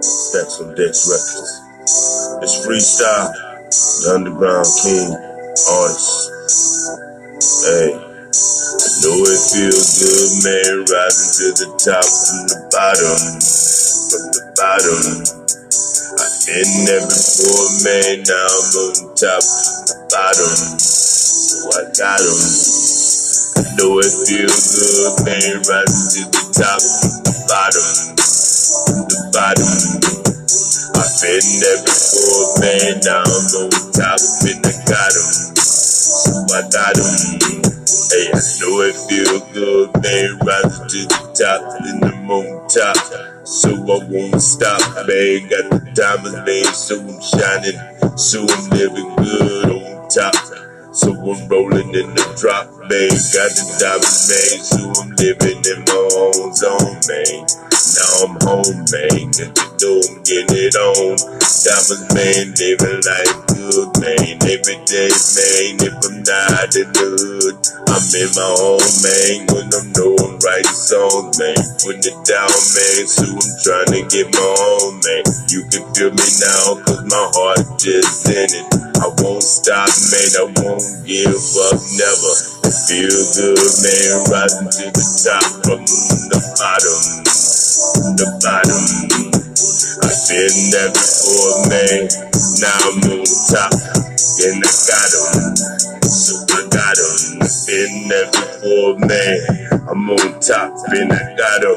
Stacks from Dex Records. It's freestyle, the underground king, artist. Hey, I know it feels good, man, rising to the top from the bottom, I been there before, man, now I'm on the top, so I got 'em. I know it feels good, man, rising to the top from the bottom, I've been there before, man, now I'm on top and I got 'em, so I got 'em. Hey, I know it feels good, man, rising to the top, and I'm on top, so I won't stop, man, got the diamonds, man, so I'm shining, so I'm living good on top, so I'm rolling in the drop, man, got the diamonds, man, so I'm living in my own zone, man. Now I'm home, man, get the door, I'm getting it on. Diamonds, man, living life good, man. Every day, man, if I'm not in the hood, I'm in my home, man. When I'm knowing writing songs, man, putting it down, man, so I'm trying to get my own, man. You can feel me now, cause my heart just in it. I won't stop, man, I won't give up, never. It feels good, man, rising to the top from the bottom. I've been there before, man, now I'm on top, and I got 'em, so I got 'em. I've been there before, man, I'm on top, and I got 'em.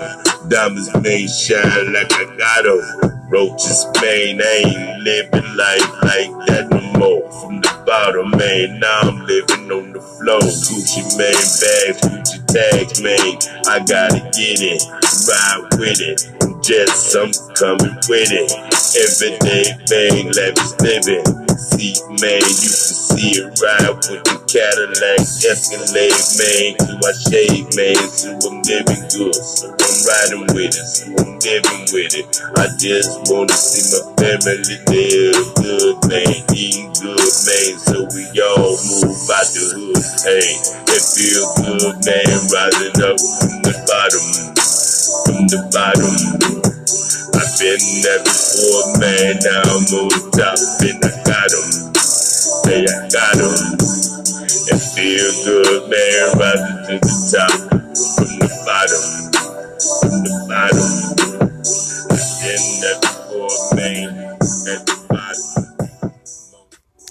Diamonds may shine like I got 'em. Roaches, man, I ain't living life like that no more. From the bottom, man, now I'm living on the floor. Gucci, man, bags, Gucci tags, man, I gotta get it. Ride with it, just I'm coming with it. Everyday, man, life is living. See, man, you can see it ride with the Cadillac Escalade, man. So I shave, man, so I'm living good. So I'm riding with it, so I'm living with it. I just wanna see my family live good, man, eating good, man. So we all move out the hood, hey. It feels good, man, rising up from the bottom. I've been there before, man, now I'm on top and I got 'em, hey, I got 'em. It feels good, man, rising to the top, from the bottom, I've been there before.